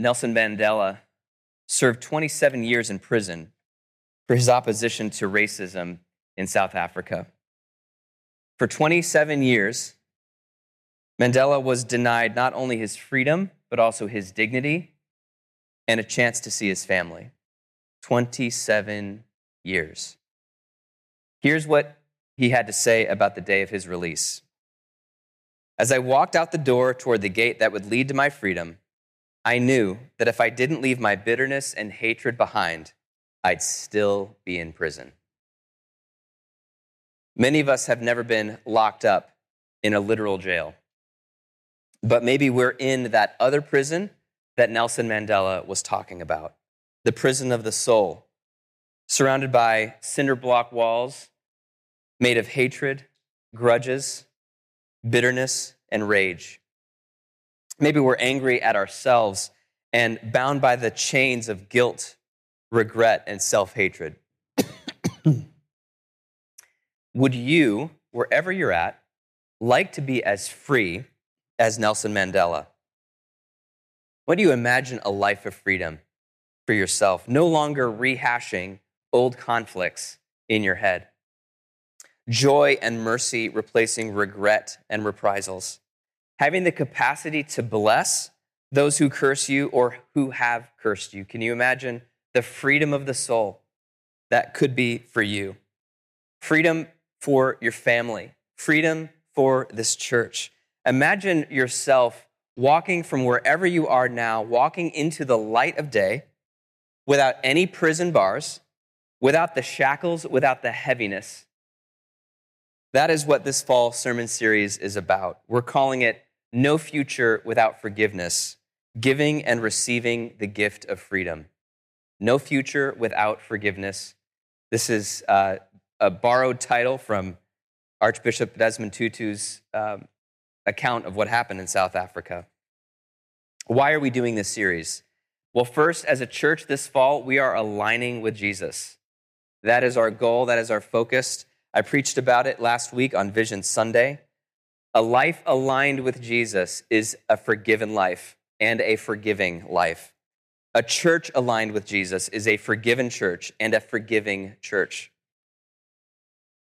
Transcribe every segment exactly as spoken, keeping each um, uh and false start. Nelson Mandela served twenty-seven years in prison for his opposition to racism in South Africa. For twenty-seven years, Mandela was denied not only his freedom, but also his dignity and a chance to see his family. twenty-seven years. Here's what he had to say about the day of his release. As I walked out the door toward the gate that would lead to my freedom, I knew that if I didn't leave my bitterness and hatred behind, I'd still be in prison. Many of us have never been locked up in a literal jail, but maybe we're in that other prison that Nelson Mandela was talking about, the prison of the soul, surrounded by cinder block walls made of hatred, grudges, bitterness, and rage. Maybe we're angry at ourselves and bound by the chains of guilt, regret, and self-hatred. Would you, wherever you're at, like to be as free as Nelson Mandela? What do you imagine a life of freedom for yourself, no longer rehashing old conflicts in your head? Joy and mercy replacing regret and reprisals. Having the capacity to bless those who curse you or who have cursed you. Can you imagine the freedom of the soul that could be for you? Freedom for your family. Freedom for this church. Imagine yourself walking from wherever you are now, walking into the light of day without any prison bars, without the shackles, without the heaviness. That is what this fall sermon series is about. We're calling it No Future Without Forgiveness, Giving and Receiving the Gift of Freedom. No Future Without Forgiveness. This is uh, a borrowed title from Archbishop Desmond Tutu's um, account of what happened in South Africa. Why are we doing this series? Well, first, as a church this fall, we are aligning with Jesus. That is our goal. That is our focus. I preached about it last week on Vision Sunday. A life aligned with Jesus is a forgiven life and a forgiving life. A church aligned with Jesus is a forgiven church and a forgiving church.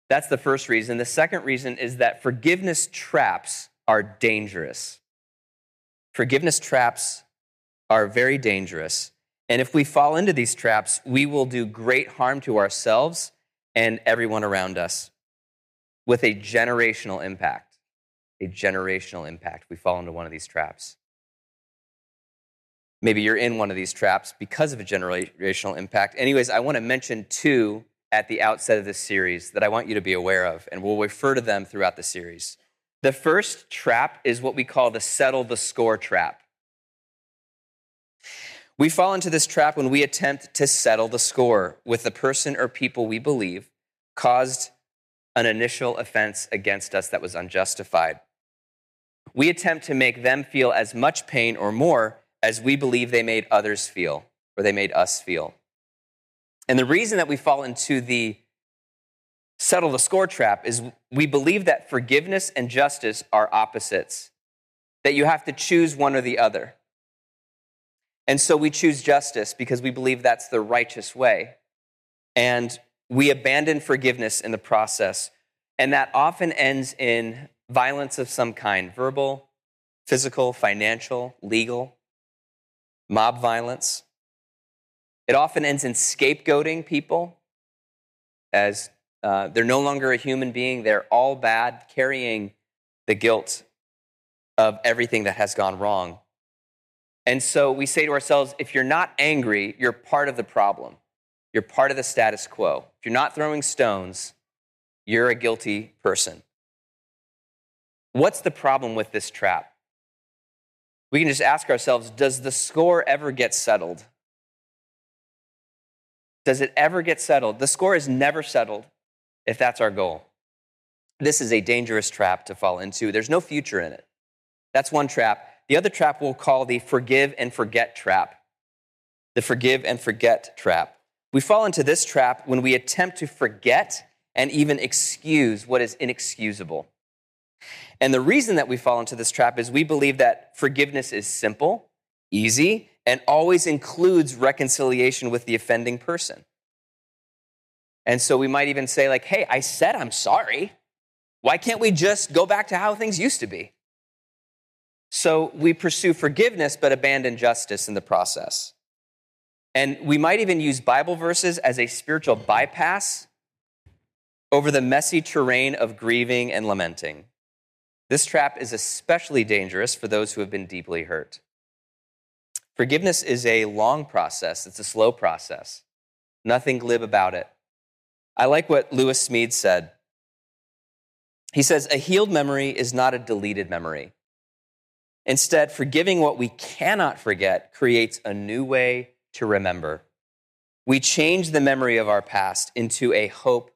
That's the first reason. The second reason is that forgiveness traps are dangerous. Forgiveness traps are very dangerous. And if we fall into these traps, we will do great harm to ourselves and everyone around us, with a generational impact, a generational impact. We fall into one of these traps. Maybe you're in one of these traps because of a generational impact. Anyways, I want to mention two at the outset of this series that I want you to be aware of, and we'll refer to them throughout the series. The first trap is what we call the settle the score trap. We fall into this trap when we attempt to settle the score with the person or people we believe caused an initial offense against us that was unjustified. We attempt to make them feel as much pain or more as we believe they made others feel or they made us feel. And the reason that we fall into the settle the score trap is we believe that forgiveness and justice are opposites, that you have to choose one or the other. And so we choose justice because we believe that's the righteous way. And we abandon forgiveness in the process. And that often ends in violence of some kind, verbal, physical, financial, legal, mob violence. It often ends in scapegoating people as uh, they're no longer a human being. They're all bad, carrying the guilt of everything that has gone wrong. And so we say to ourselves, if you're not angry, you're part of the problem. You're part of the status quo. If you're not throwing stones, you're a guilty person. What's the problem with this trap? We can just ask ourselves, does the score ever get settled? Does it ever get settled? The score is never settled if that's our goal. This is a dangerous trap to fall into. There's no future in it. That's one trap. The other trap we'll call the forgive and forget trap. The forgive and forget trap. We fall into this trap when we attempt to forget and even excuse what is inexcusable. And the reason that we fall into this trap is we believe that forgiveness is simple, easy, and always includes reconciliation with the offending person. And so we might even say like, hey, I said I'm sorry. Why can't we just go back to how things used to be? So we pursue forgiveness, but abandon justice in the process. And we might even use Bible verses as a spiritual bypass over the messy terrain of grieving and lamenting. This trap is especially dangerous for those who have been deeply hurt. Forgiveness is a long process. It's a slow process. Nothing glib about it. I like what Lewis Smead said. He says, a healed memory is not a deleted memory. Instead, forgiving what we cannot forget creates a new way to remember. We change the memory of our past into a hope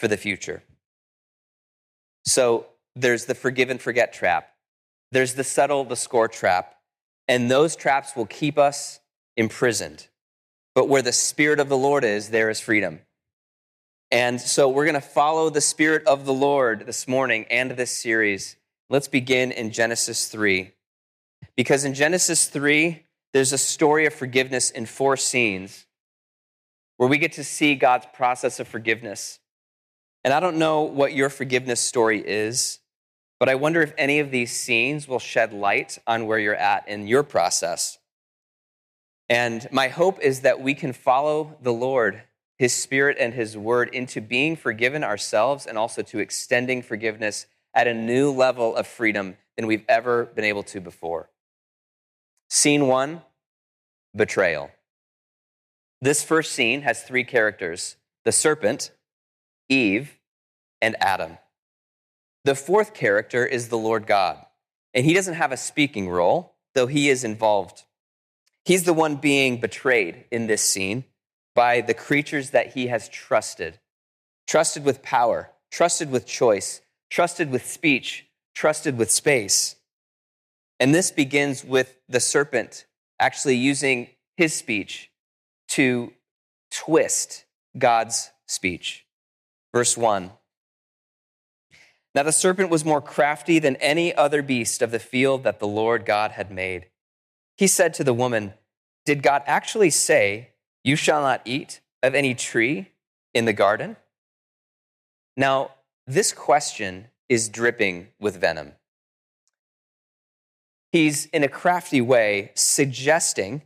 for the future. So there's the forgive and forget trap. There's the settle the score trap. And those traps will keep us imprisoned. But where the Spirit of the Lord is, there is freedom. And so we're going to follow the Spirit of the Lord this morning and this series. Let's begin in Genesis three. Because in Genesis three, there's a story of forgiveness in four scenes where we get to see God's process of forgiveness. And I don't know what your forgiveness story is, but I wonder if any of these scenes will shed light on where you're at in your process. And my hope is that we can follow the Lord, his Spirit and his word into being forgiven ourselves and also to extending forgiveness at a new level of freedom than we've ever been able to before. Scene one, betrayal. This first scene has three characters, the serpent, Eve, and Adam. The fourth character is the Lord God, and he doesn't have a speaking role, though he is involved. He's the one being betrayed in this scene by the creatures that he has trusted, trusted with power, trusted with choice, trusted with speech, trusted with space. And this begins with the serpent actually using his speech to twist God's speech. Verse one. Now the serpent was more crafty than any other beast of the field that the Lord God had made. He said to the woman, did God actually say, you shall not eat of any tree in the garden? Now, this question is dripping with venom. He's, in a crafty way, suggesting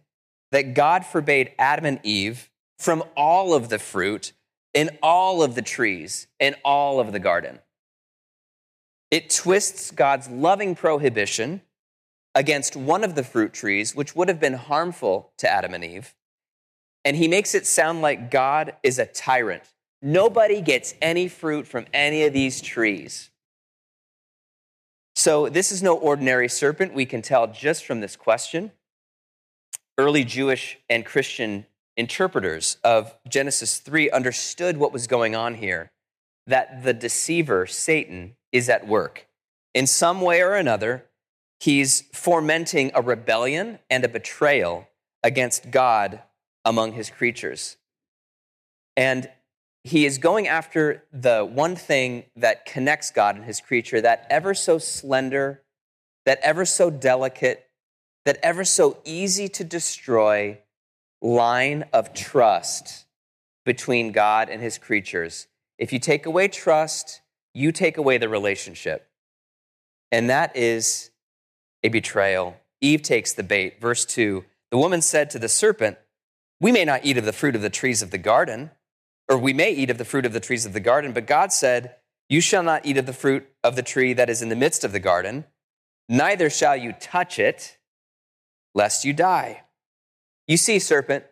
that God forbade Adam and Eve from all of the fruit in all of the trees in all of the garden. It twists God's loving prohibition against one of the fruit trees, which would have been harmful to Adam and Eve. And he makes it sound like God is a tyrant. Nobody gets any fruit from any of these trees. So this is no ordinary serpent. We can tell just from this question. Early Jewish and Christian interpreters of Genesis three understood what was going on here, that the deceiver, Satan, is at work. In some way or another, he's fomenting a rebellion and a betrayal against God among his creatures. And he is going after the one thing that connects God and his creature, that ever so slender, that ever so delicate, that ever so easy to destroy line of trust between God and his creatures. If you take away trust, you take away the relationship. And that is a betrayal. Eve takes the bait. Verse two, the woman said to the serpent, we may not eat of the fruit of the trees of the garden, or we may eat of the fruit of the trees of the garden, but God said, you shall not eat of the fruit of the tree that is in the midst of the garden, neither shall you touch it, lest you die. You see, serpent,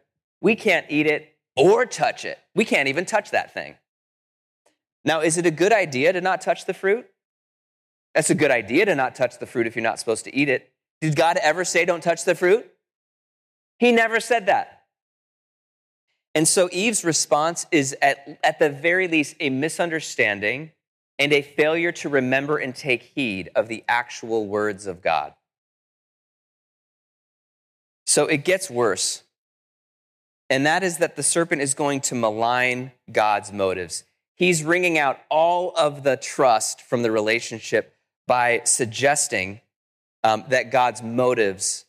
we can't eat it or touch it. We can't even touch that thing. Now, is it a good idea to not touch the fruit? That's a good idea to not touch the fruit if you're not supposed to eat it. Did God ever say don't touch the fruit? He never said that. And so Eve's response is at, at the very least a misunderstanding and a failure to remember and take heed of the actual words of God. So it gets worse. And that is that the serpent is going to malign God's motives. He's wringing out all of the trust from the relationship by suggesting um, that God's motives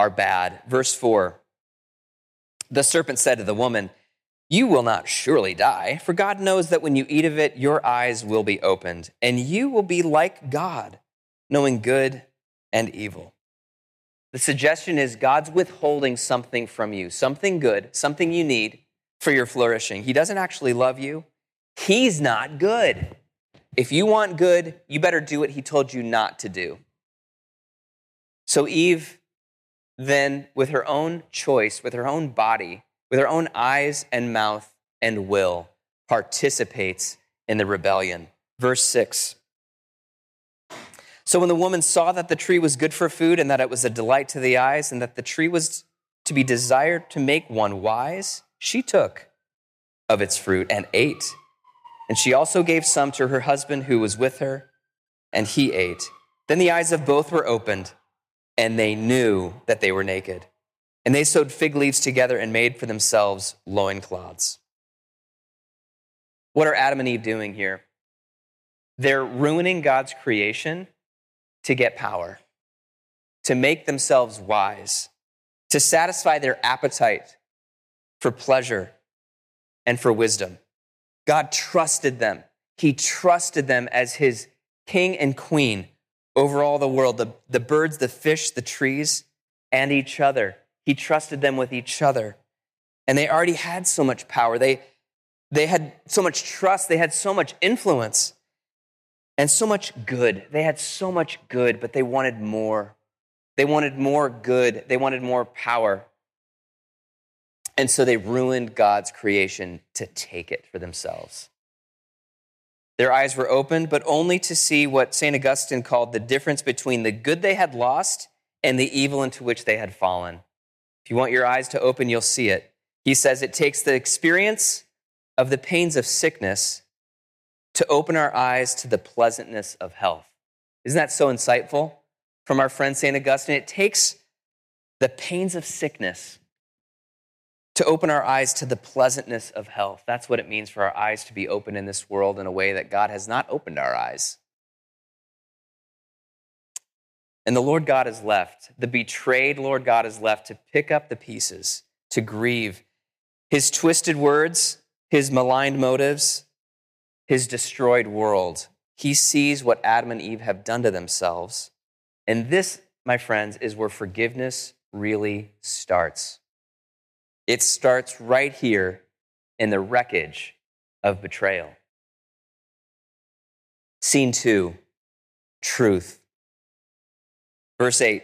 are bad. Verse four, the serpent said to the woman, "You will not surely die, for God knows that when you eat of it, your eyes will be opened, and you will be like God, knowing good and evil." The suggestion is God's withholding something from you, something good, something you need for your flourishing. He doesn't actually love you. He's not good. If you want good, you better do what he told you not to do. So Eve then, with her own choice, with her own body, with her own eyes and mouth and will, participates in the rebellion. Verse six. So when the woman saw that the tree was good for food and that it was a delight to the eyes and that the tree was to be desired to make one wise, she took of its fruit and ate. And she also gave some to her husband who was with her, and he ate. Then the eyes of both were opened, and they knew that they were naked. And they sewed fig leaves together and made for themselves loincloths. What are Adam and Eve doing here? They're ruining God's creation to get power, to make themselves wise, to satisfy their appetite for pleasure and for wisdom. God trusted them. He trusted them as his king and queen over all the world, the, the birds, the fish, the trees, and each other. He trusted them with each other. And they already had so much power. They, they had so much trust. They had so much influence and so much good. They had so much good, but they wanted more. They wanted more good. They wanted more power. And so they ruined God's creation to take it for themselves. Their eyes were opened, but only to see what Saint Augustine called the difference between the good they had lost and the evil into which they had fallen. If you want your eyes to open, you'll see it. He says it takes the experience of the pains of sickness to open our eyes to the pleasantness of health. Isn't that so insightful? From our friend Saint Augustine, it takes the pains of sickness to open our eyes to the pleasantness of health. That's what it means for our eyes to be open in this world in a way that God has not opened our eyes. And the Lord God is left, the betrayed Lord God is left to pick up the pieces, to grieve his twisted words, his maligned motives, his destroyed world. He sees what Adam and Eve have done to themselves. And this, my friends, is where forgiveness really starts. It starts right here in the wreckage of betrayal. Scene two, truth. Verse eight,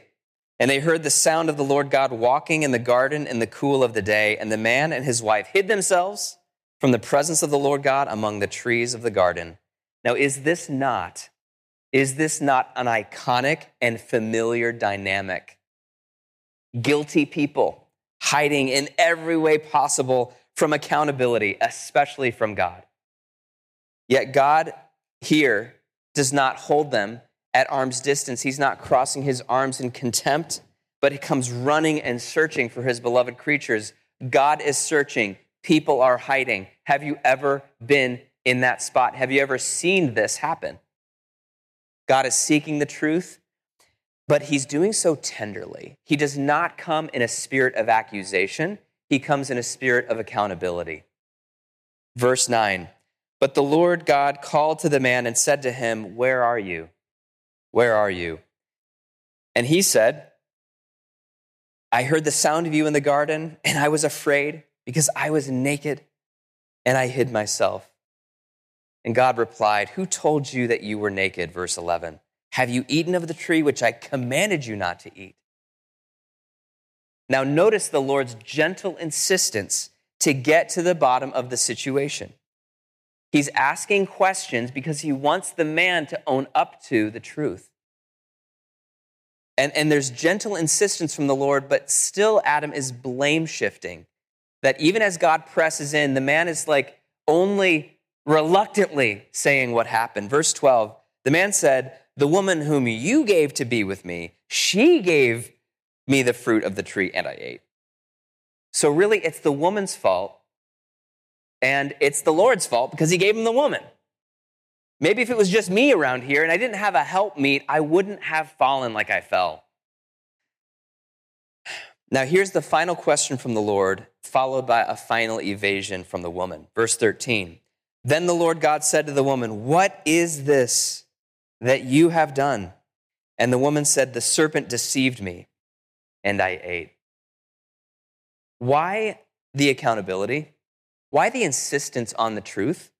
and they heard the sound of the Lord God walking in the garden in the cool of the day, and the man and his wife hid themselves from the presence of the Lord God among the trees of the garden. Now, is this not, is this not an iconic and familiar dynamic? Guilty people hiding in every way possible from accountability, especially from God. Yet God here does not hold them at arm's distance. He's not crossing his arms in contempt, but he comes running and searching for his beloved creatures. God is searching. People are hiding. Have you ever been in that spot? Have you ever seen this happen? God is seeking the truth, but he's doing so tenderly. He does not come in a spirit of accusation. He comes in a spirit of accountability. Verse nine, but the Lord God called to the man and said to him, "Where are you? Where are you?" And he said, "I heard the sound of you in the garden, and I was afraid because I was naked, and I hid myself." And God replied, "Who told you that you were naked?" Verse eleven, "Have you eaten of the tree which I commanded you not to eat?" Now notice the Lord's gentle insistence to get to the bottom of the situation. He's asking questions because he wants the man to own up to the truth. And, and there's gentle insistence from the Lord, but still Adam is blame shifting. That even as God presses in, the man is like only reluctantly saying what happened. Verse twelve, the man said, "The woman whom you gave to be with me, she gave me the fruit of the tree and I ate." So really it's the woman's fault. And it's the Lord's fault because he gave him the woman. Maybe if it was just me around here and I didn't have a helpmeet, I wouldn't have fallen like I fell. Now here's the final question from the Lord, followed by a final evasion from the woman. Verse thirteen, then the Lord God said to the woman, what is this that you have done? And the woman said, the serpent deceived me, and I ate. Why the accountability? Why the insistence on the truth?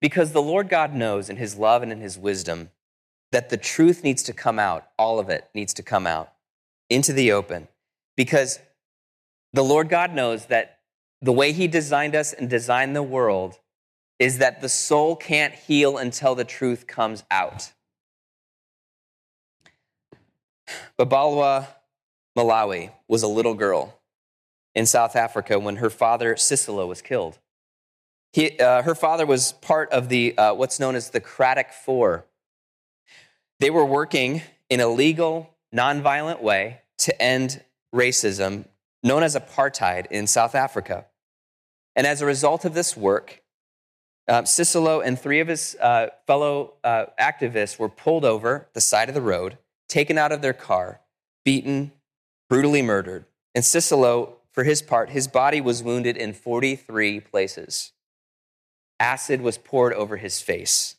Because the Lord God knows in his love and in his wisdom that the truth needs to come out, all of it needs to come out into the open, because the Lord God knows that the way he designed us and designed the world is that the soul can't heal until the truth comes out. Babalwa Malawi was a little girl in South Africa when her father, Sicelo, was killed. He, uh, her father was part of the uh, what's known as the Cradock Four. They were working in a legal, nonviolent way to end racism, known as apartheid, in South Africa. And as a result of this work, uh, Sicelo and three of his uh, fellow uh, activists were pulled over the side of the road, taken out of their car, beaten, brutally murdered. And Sicelo, for his part, his body was wounded in forty-three places. Acid was poured over his face,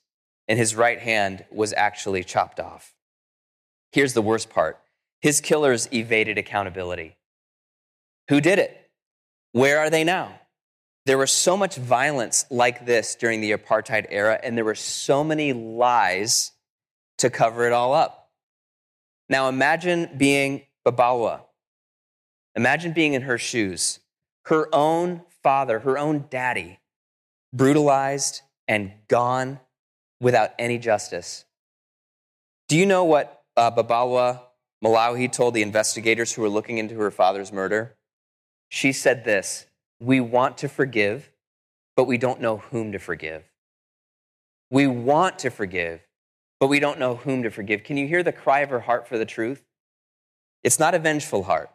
and his right hand was actually chopped off. Here's the worst part. His killers evaded accountability. Who did it? Where are they now? There was so much violence like this during the apartheid era, and there were so many lies to cover it all up. Now imagine being Babalwa. Imagine being in her shoes. Her own father, her own daddy, brutalized and gone without any justice. Do you know what uh, Babalwa Malawi told the investigators who were looking into her father's murder? She said this, we want to forgive, but we don't know whom to forgive. We want to forgive, but we don't know whom to forgive. Can you hear the cry of her heart for the truth? It's not a vengeful heart.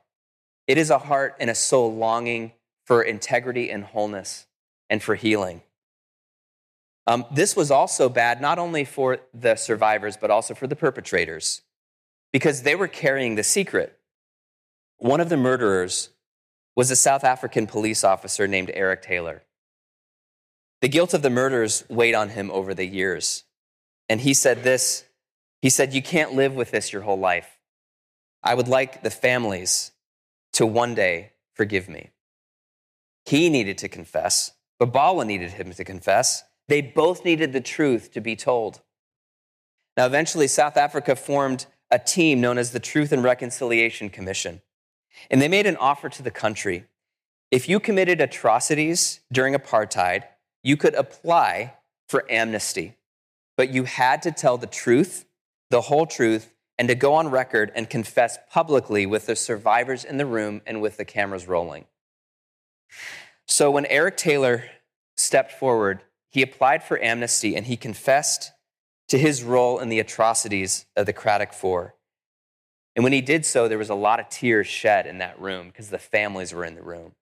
It is a heart and a soul longing for integrity and wholeness and for healing. Um, this was also bad, not only for the survivors, but also for the perpetrators, because they were carrying the secret. One of the murderers was a South African police officer named Eric Taylor. The guilt of the murders weighed on him over the years. And he said this, he said, you can't live with this your whole life. I would like the families to one day forgive me. He needed to confess. Babalwa needed him to confess. They both needed the truth to be told. Now, eventually, South Africa formed a team known as the Truth and Reconciliation Commission. And they made an offer to the country. If you committed atrocities during apartheid, you could apply for amnesty. But you had to tell the truth, the whole truth, and to go on record and confess publicly with the survivors in the room and with the cameras rolling. So when Eric Taylor stepped forward, he applied for amnesty and he confessed to his role in the atrocities of the Cradock Four. And when he did so, there was a lot of tears shed in that room because the families were in the room.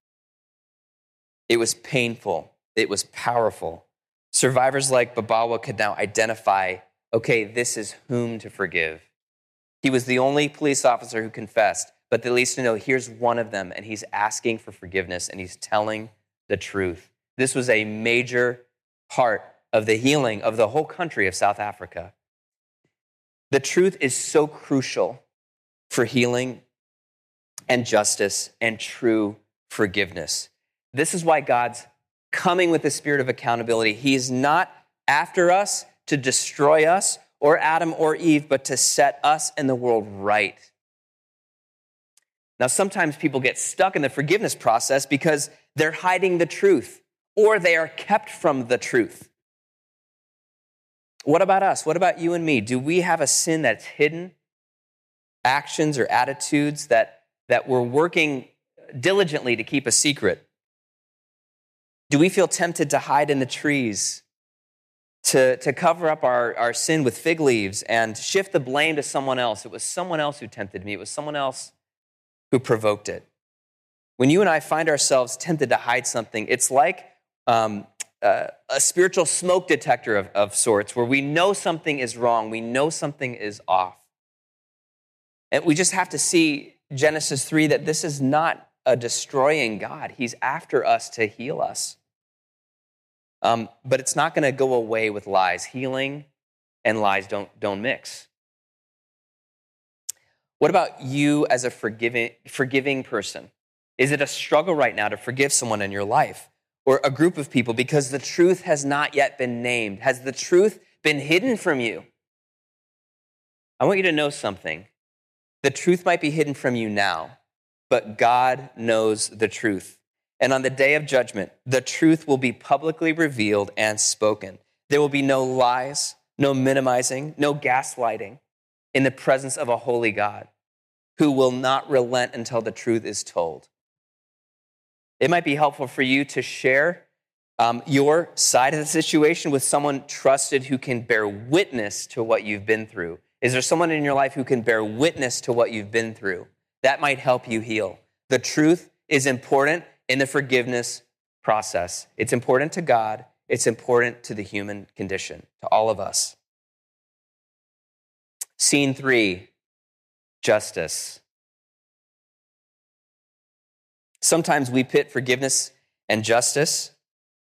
It was painful. It was powerful. Survivors like Babalwa could now identify, okay, this is whom to forgive. He was the only police officer who confessed, but at least to know here's one of them, and he's asking for forgiveness, and he's telling the truth. This was a major part of the healing of the whole country of South Africa. The truth is so crucial for healing and justice and true forgiveness. This is why God's coming with the spirit of accountability. He is not after us to destroy us or Adam or Eve, but to set us and the world right. Now, sometimes people get stuck in the forgiveness process because they're hiding the truth or they are kept from the truth. What about us? What about you and me? Do we have a sin that's hidden? Actions or attitudes that, that we're working diligently to keep a secret? Do we feel tempted to hide in the trees, to, to cover up our, our sin with fig leaves and shift the blame to someone else? It was someone else who tempted me. It was someone else who provoked it. When you and I find ourselves tempted to hide something, it's like um, uh, a spiritual smoke detector of, of sorts where we know something is wrong. We know something is off. And we just have to see Genesis three that this is not a destroying God. He's after us to heal us. Um, but it's not going to go away with lies. Healing and lies don't, don't mix. What about you as a forgiving, forgiving person? Is it a struggle right now to forgive someone in your life or a group of people because the truth has not yet been named? Has the truth been hidden from you? I want you to know something. The truth might be hidden from you now, but God knows the truth. And on the day of judgment, the truth will be publicly revealed and spoken. There will be no lies, no minimizing, no gaslighting in the presence of a holy God who will not relent until the truth is told. It might be helpful for you to share um, your side of the situation with someone trusted who can bear witness to what you've been through. Is there someone in your life who can bear witness to what you've been through? That might help you heal. The truth is important in the forgiveness process. It's important to God. It's important to the human condition, to all of us. Scene three, justice. Sometimes we pit forgiveness and justice,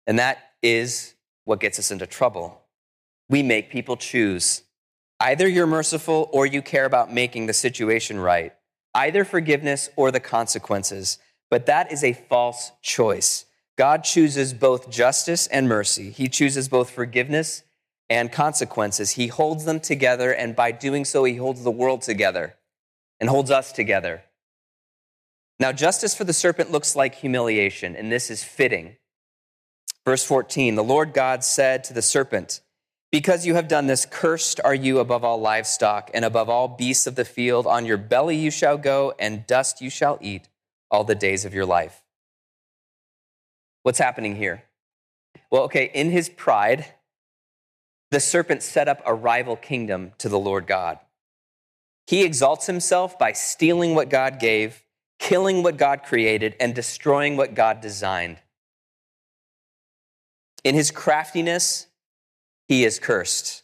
and that is what gets us into trouble. We make people choose. Either you're merciful or you care about making the situation right. Either forgiveness or the consequences. But that is a false choice. God chooses both justice and mercy. He chooses both forgiveness and consequences. He holds them together, and by doing so, he holds the world together and holds us together. Now, justice for the serpent looks like humiliation, and this is fitting. Verse fourteen, the Lord God said to the serpent, "Because you have done this, cursed are you above all livestock and above all beasts of the field. On your belly you shall go, and dust you shall eat all the days of your life." What's happening here? Well, okay, in his pride, the serpent set up a rival kingdom to the Lord God. He exalts himself by stealing what God gave, killing what God created, and destroying what God designed. In his craftiness, he is cursed.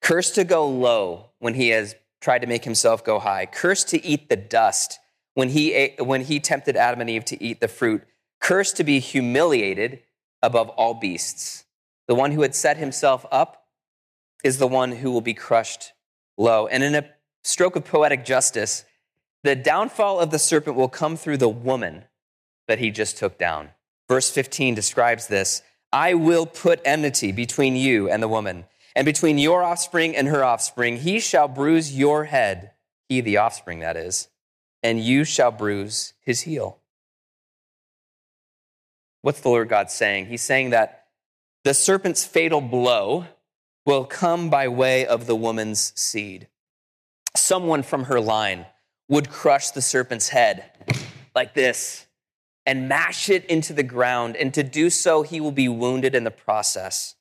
Cursed to go low when he has tried to make himself go high. Cursed to eat the dust when he ate, when he tempted Adam and Eve to eat the fruit. Cursed to be humiliated above all beasts. The one who had set himself up is the one who will be crushed low. And in a stroke of poetic justice, the downfall of the serpent will come through the woman that he just took down. Verse fifteen describes this. "I will put enmity between you and the woman, and between your offspring and her offspring. He shall bruise your head," he the offspring that is, "and you shall bruise his heel." What's the Lord God saying? He's saying that the serpent's fatal blow will come by way of the woman's seed. Someone from her line would crush the serpent's head like this and mash it into the ground. And to do so, he will be wounded in the process.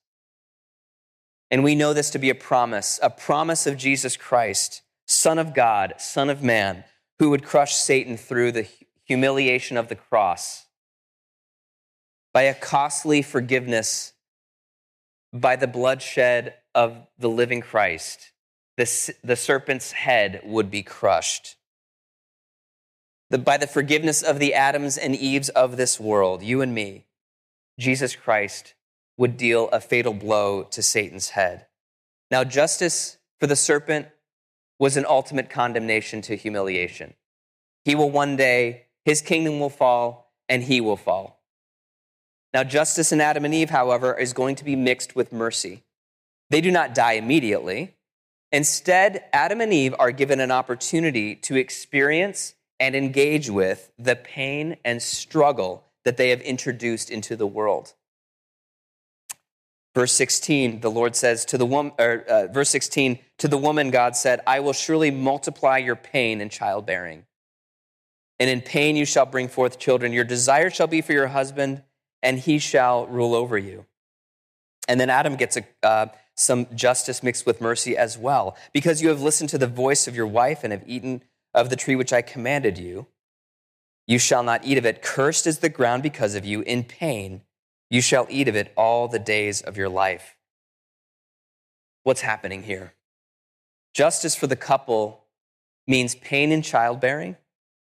And we know this to be a promise, a promise of Jesus Christ, Son of God, Son of Man, who would crush Satan through the humiliation of the cross by a costly forgiveness, by the bloodshed of the living Christ. The, the serpent's head would be crushed. The, by the forgiveness of the Adams and Eves of this world, you and me, Jesus Christ would deal a fatal blow to Satan's head. Now, justice for the serpent was an ultimate condemnation to humiliation. He will one day, his kingdom will fall, and he will fall. Now, justice in Adam and Eve, however, is going to be mixed with mercy. They do not die immediately. Instead, Adam and Eve are given an opportunity to experience and engage with the pain and struggle that they have introduced into the world. Verse sixteen, the Lord says to the woman, or uh, verse sixteen, to the woman, God said, "I will surely multiply your pain in childbearing. And in pain you shall bring forth children. Your desire shall be for your husband, and he shall rule over you." And then Adam gets a, uh, some justice mixed with mercy as well. "Because you have listened to the voice of your wife and have eaten of the tree which I commanded you, you shall not eat of it. Cursed is the ground because of you. In pain, you shall eat of it all the days of your life." What's happening here? Justice for the couple means pain in childbearing,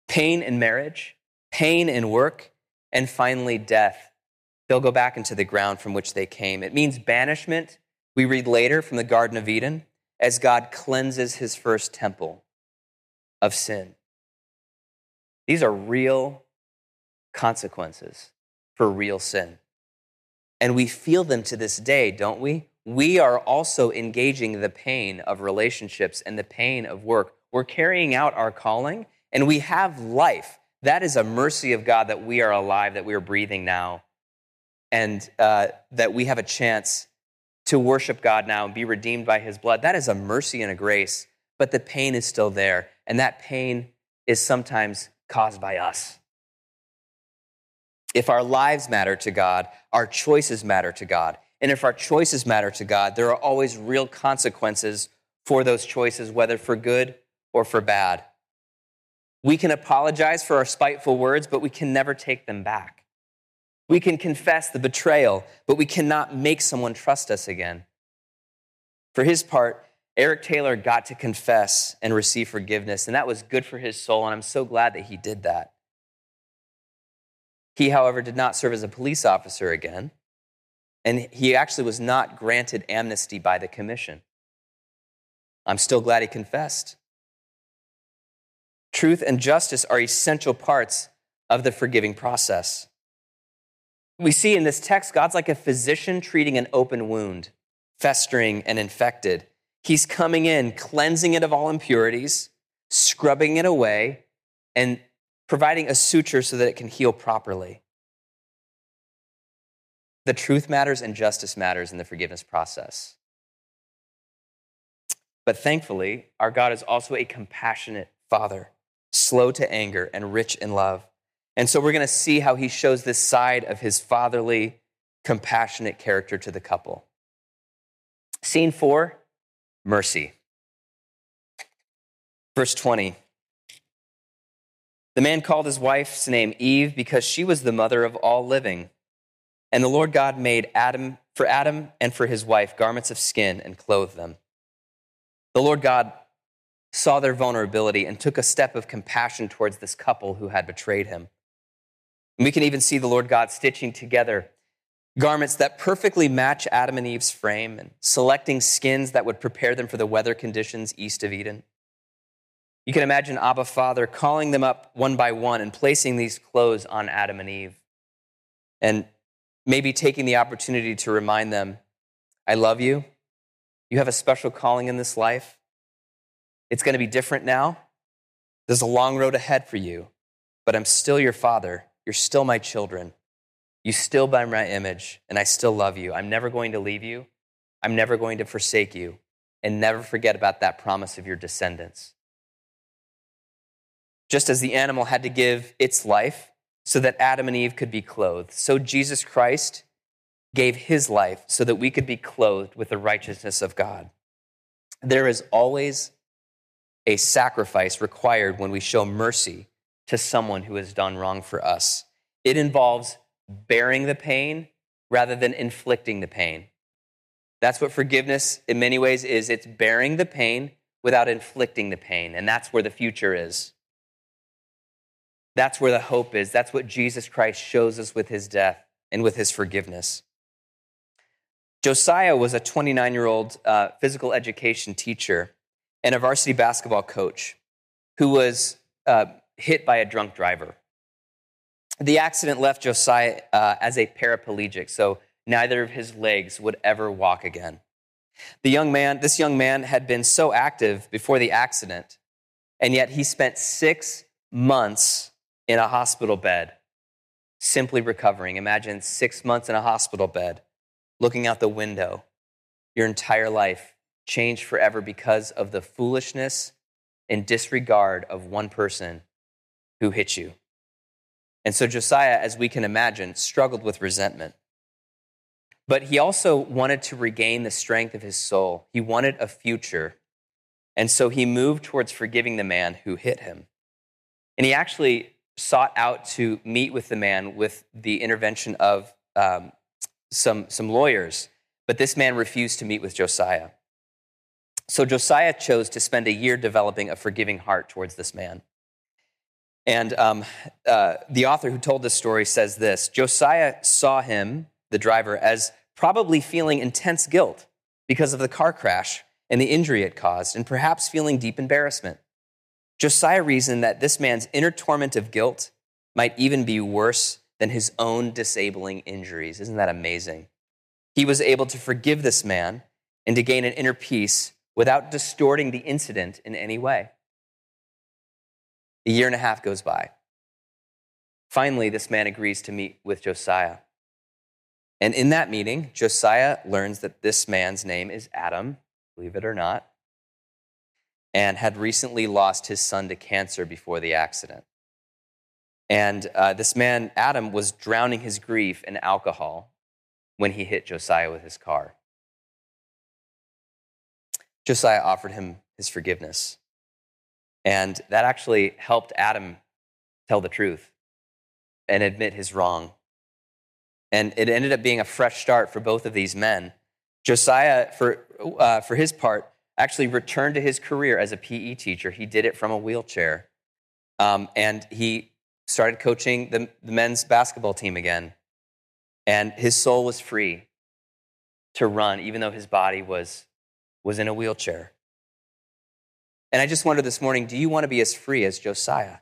pain in marriage, pain in work, and finally death. They'll go back into the ground from which they came. It means banishment, we read later from the Garden of Eden, as God cleanses his first temple of sin. These are real consequences for real sin. And we feel them to this day, don't we? We are also engaging the pain of relationships and the pain of work. We're carrying out our calling, and we have life. That is a mercy of God that we are alive, that we are breathing now, and uh, that we have a chance to worship God now and be redeemed by his blood. That is a mercy and a grace, but the pain is still there, and that pain is sometimes caused by us. If our lives matter to God, our choices matter to God. And if our choices matter to God, there are always real consequences for those choices, whether for good or for bad. We can apologize for our spiteful words, but we can never take them back. We can confess the betrayal, but we cannot make someone trust us again. For his part, Eric Taylor got to confess and receive forgiveness, and that was good for his soul, and I'm so glad that he did that. He, however, did not serve as a police officer again, and he actually was not granted amnesty by the commission. I'm still glad he confessed. Truth and justice are essential parts of the forgiving process. We see in this text, God's like a physician treating an open wound, festering and infected. He's coming in, cleansing it of all impurities, scrubbing it away, and providing a suture so that it can heal properly. The truth matters and justice matters in the forgiveness process. But thankfully, our God is also a compassionate Father, slow to anger and rich in love. And so we're going to see how he shows this side of his fatherly, compassionate character to the couple. Scene four, mercy. Verse twenty. The man called his wife's name Eve because she was the mother of all living. And the Lord God made Adam for Adam and for his wife garments of skin and clothed them. The Lord God saw their vulnerability and took a step of compassion towards this couple who had betrayed him. And we can even see the Lord God stitching together garments that perfectly match Adam and Eve's frame and selecting skins that would prepare them for the weather conditions east of Eden. You can imagine Abba Father calling them up one by one and placing these clothes on Adam and Eve and maybe taking the opportunity to remind them, I love you. You have a special calling in this life. It's going to be different now. There's a long road ahead for you, but I'm still your father. You're still my children. You still bear my image, and I still love you. I'm never going to leave you. I'm never going to forsake you, and never forget about that promise of your descendants. Just as the animal had to give its life so that Adam and Eve could be clothed, so Jesus Christ gave his life so that we could be clothed with the righteousness of God. There is always a sacrifice required when we show mercy to someone who has done wrong for us. It involves bearing the pain rather than inflicting the pain. That's what forgiveness in many ways is. It's bearing the pain without inflicting the pain, and that's where the future is. That's where the hope is. That's what Jesus Christ shows us with his death and with his forgiveness. Josiah was a twenty-nine-year-old uh, physical education teacher and a varsity basketball coach who was uh, hit by a drunk driver. The accident left Josiah uh, as a paraplegic, so neither of his legs would ever walk again. The young man, this young man had been so active before the accident, and yet he spent six months in a hospital bed, simply recovering. Imagine six months in a hospital bed, looking out the window, your entire life changed forever because of the foolishness and disregard of one person who hit you. And so Josiah, as we can imagine, struggled with resentment. But he also wanted to regain the strength of his soul. He wanted a future. And so he moved towards forgiving the man who hit him. And he actually sought out to meet with the man with the intervention of um, some, some lawyers. But this man refused to meet with Josiah. So Josiah chose to spend a year developing a forgiving heart towards this man. And um, uh, the author who told this story says this: Josiah saw him, the driver, as probably feeling intense guilt because of the car crash and the injury it caused, and perhaps feeling deep embarrassment. Josiah reasoned that this man's inner torment of guilt might even be worse than his own disabling injuries. Isn't that amazing? He was able to forgive this man and to gain an inner peace without distorting the incident in any way. A year and a half goes by. Finally, this man agrees to meet with Josiah. And in that meeting, Josiah learns that this man's name is Adam, believe it or not, and had recently lost his son to cancer before the accident. And uh, this man, Adam, was drowning his grief in alcohol when he hit Josiah with his car. Josiah offered him his forgiveness. And that actually helped Adam tell the truth and admit his wrong. And it ended up being a fresh start for both of these men. Josiah, for uh, for his part, actually returned to his career as a P E teacher. He did it from a wheelchair. Um, and he started coaching the, the men's basketball team again. And his soul was free to run, even though his body was, was in a wheelchair. And I just wonder this morning, do you want to be as free as Josiah?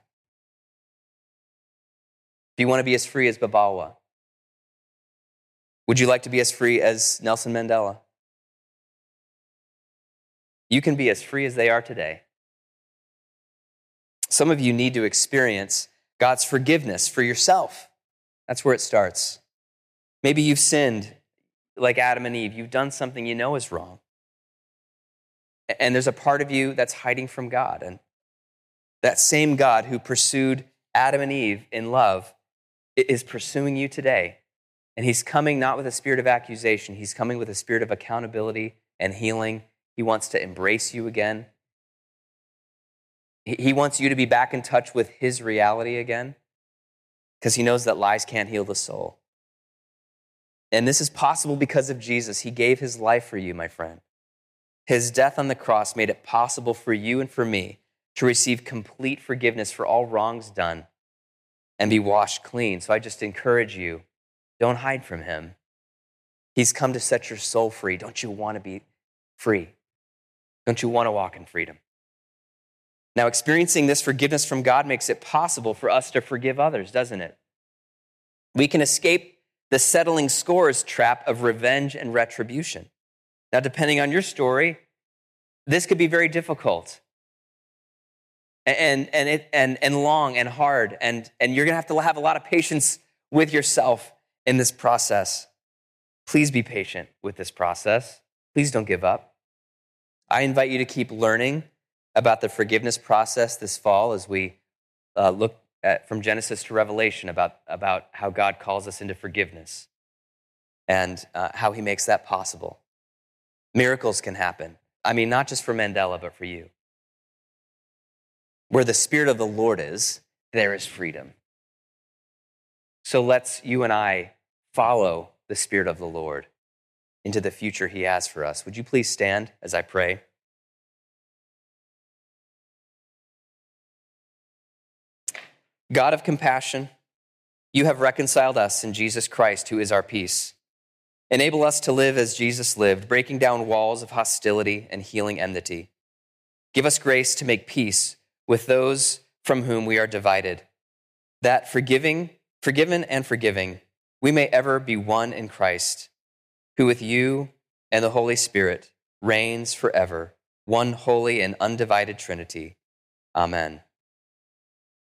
Do you want to be as free as Babalwa? Would you like to be as free as Nelson Mandela? You can be as free as they are today. Some of you need to experience God's forgiveness for yourself. That's where it starts. Maybe you've sinned like Adam and Eve. You've done something you know is wrong. And there's a part of you that's hiding from God. And that same God who pursued Adam and Eve in love is pursuing you today. And he's coming not with a spirit of accusation. He's coming with a spirit of accountability and healing. He wants to embrace you again. He wants you to be back in touch with his reality again, because he knows that lies can't heal the soul. And this is possible because of Jesus. He gave his life for you, my friend. His death on the cross made it possible for you and for me to receive complete forgiveness for all wrongs done and be washed clean. So I just encourage you, don't hide from him. He's come to set your soul free. Don't you want to be free? Don't you want to walk in freedom? Now, experiencing this forgiveness from God makes it possible for us to forgive others, doesn't it? We can escape the settling scores trap of revenge and retribution. Now, depending on your story, this could be very difficult and and it, and and long and hard, and, and you're going to have to have a lot of patience with yourself in this process. Please be patient with this process. Please don't give up. I invite you to keep learning about the forgiveness process this fall as we uh, look at from Genesis to Revelation about, about how God calls us into forgiveness and uh, how he makes that possible. Miracles can happen. I mean, not just for Mandela, but for you. Where the Spirit of the Lord is, there is freedom. So let's, you and I, follow the Spirit of the Lord into the future he has for us. Would you please stand as I pray? God of compassion, you have reconciled us in Jesus Christ, who is our peace. Enable us to live as Jesus lived, breaking down walls of hostility and healing enmity. Give us grace to make peace with those from whom we are divided, that forgiving, forgiven and forgiving, we may ever be one in Christ, who with you and the Holy Spirit reigns forever, one holy and undivided Trinity. Amen.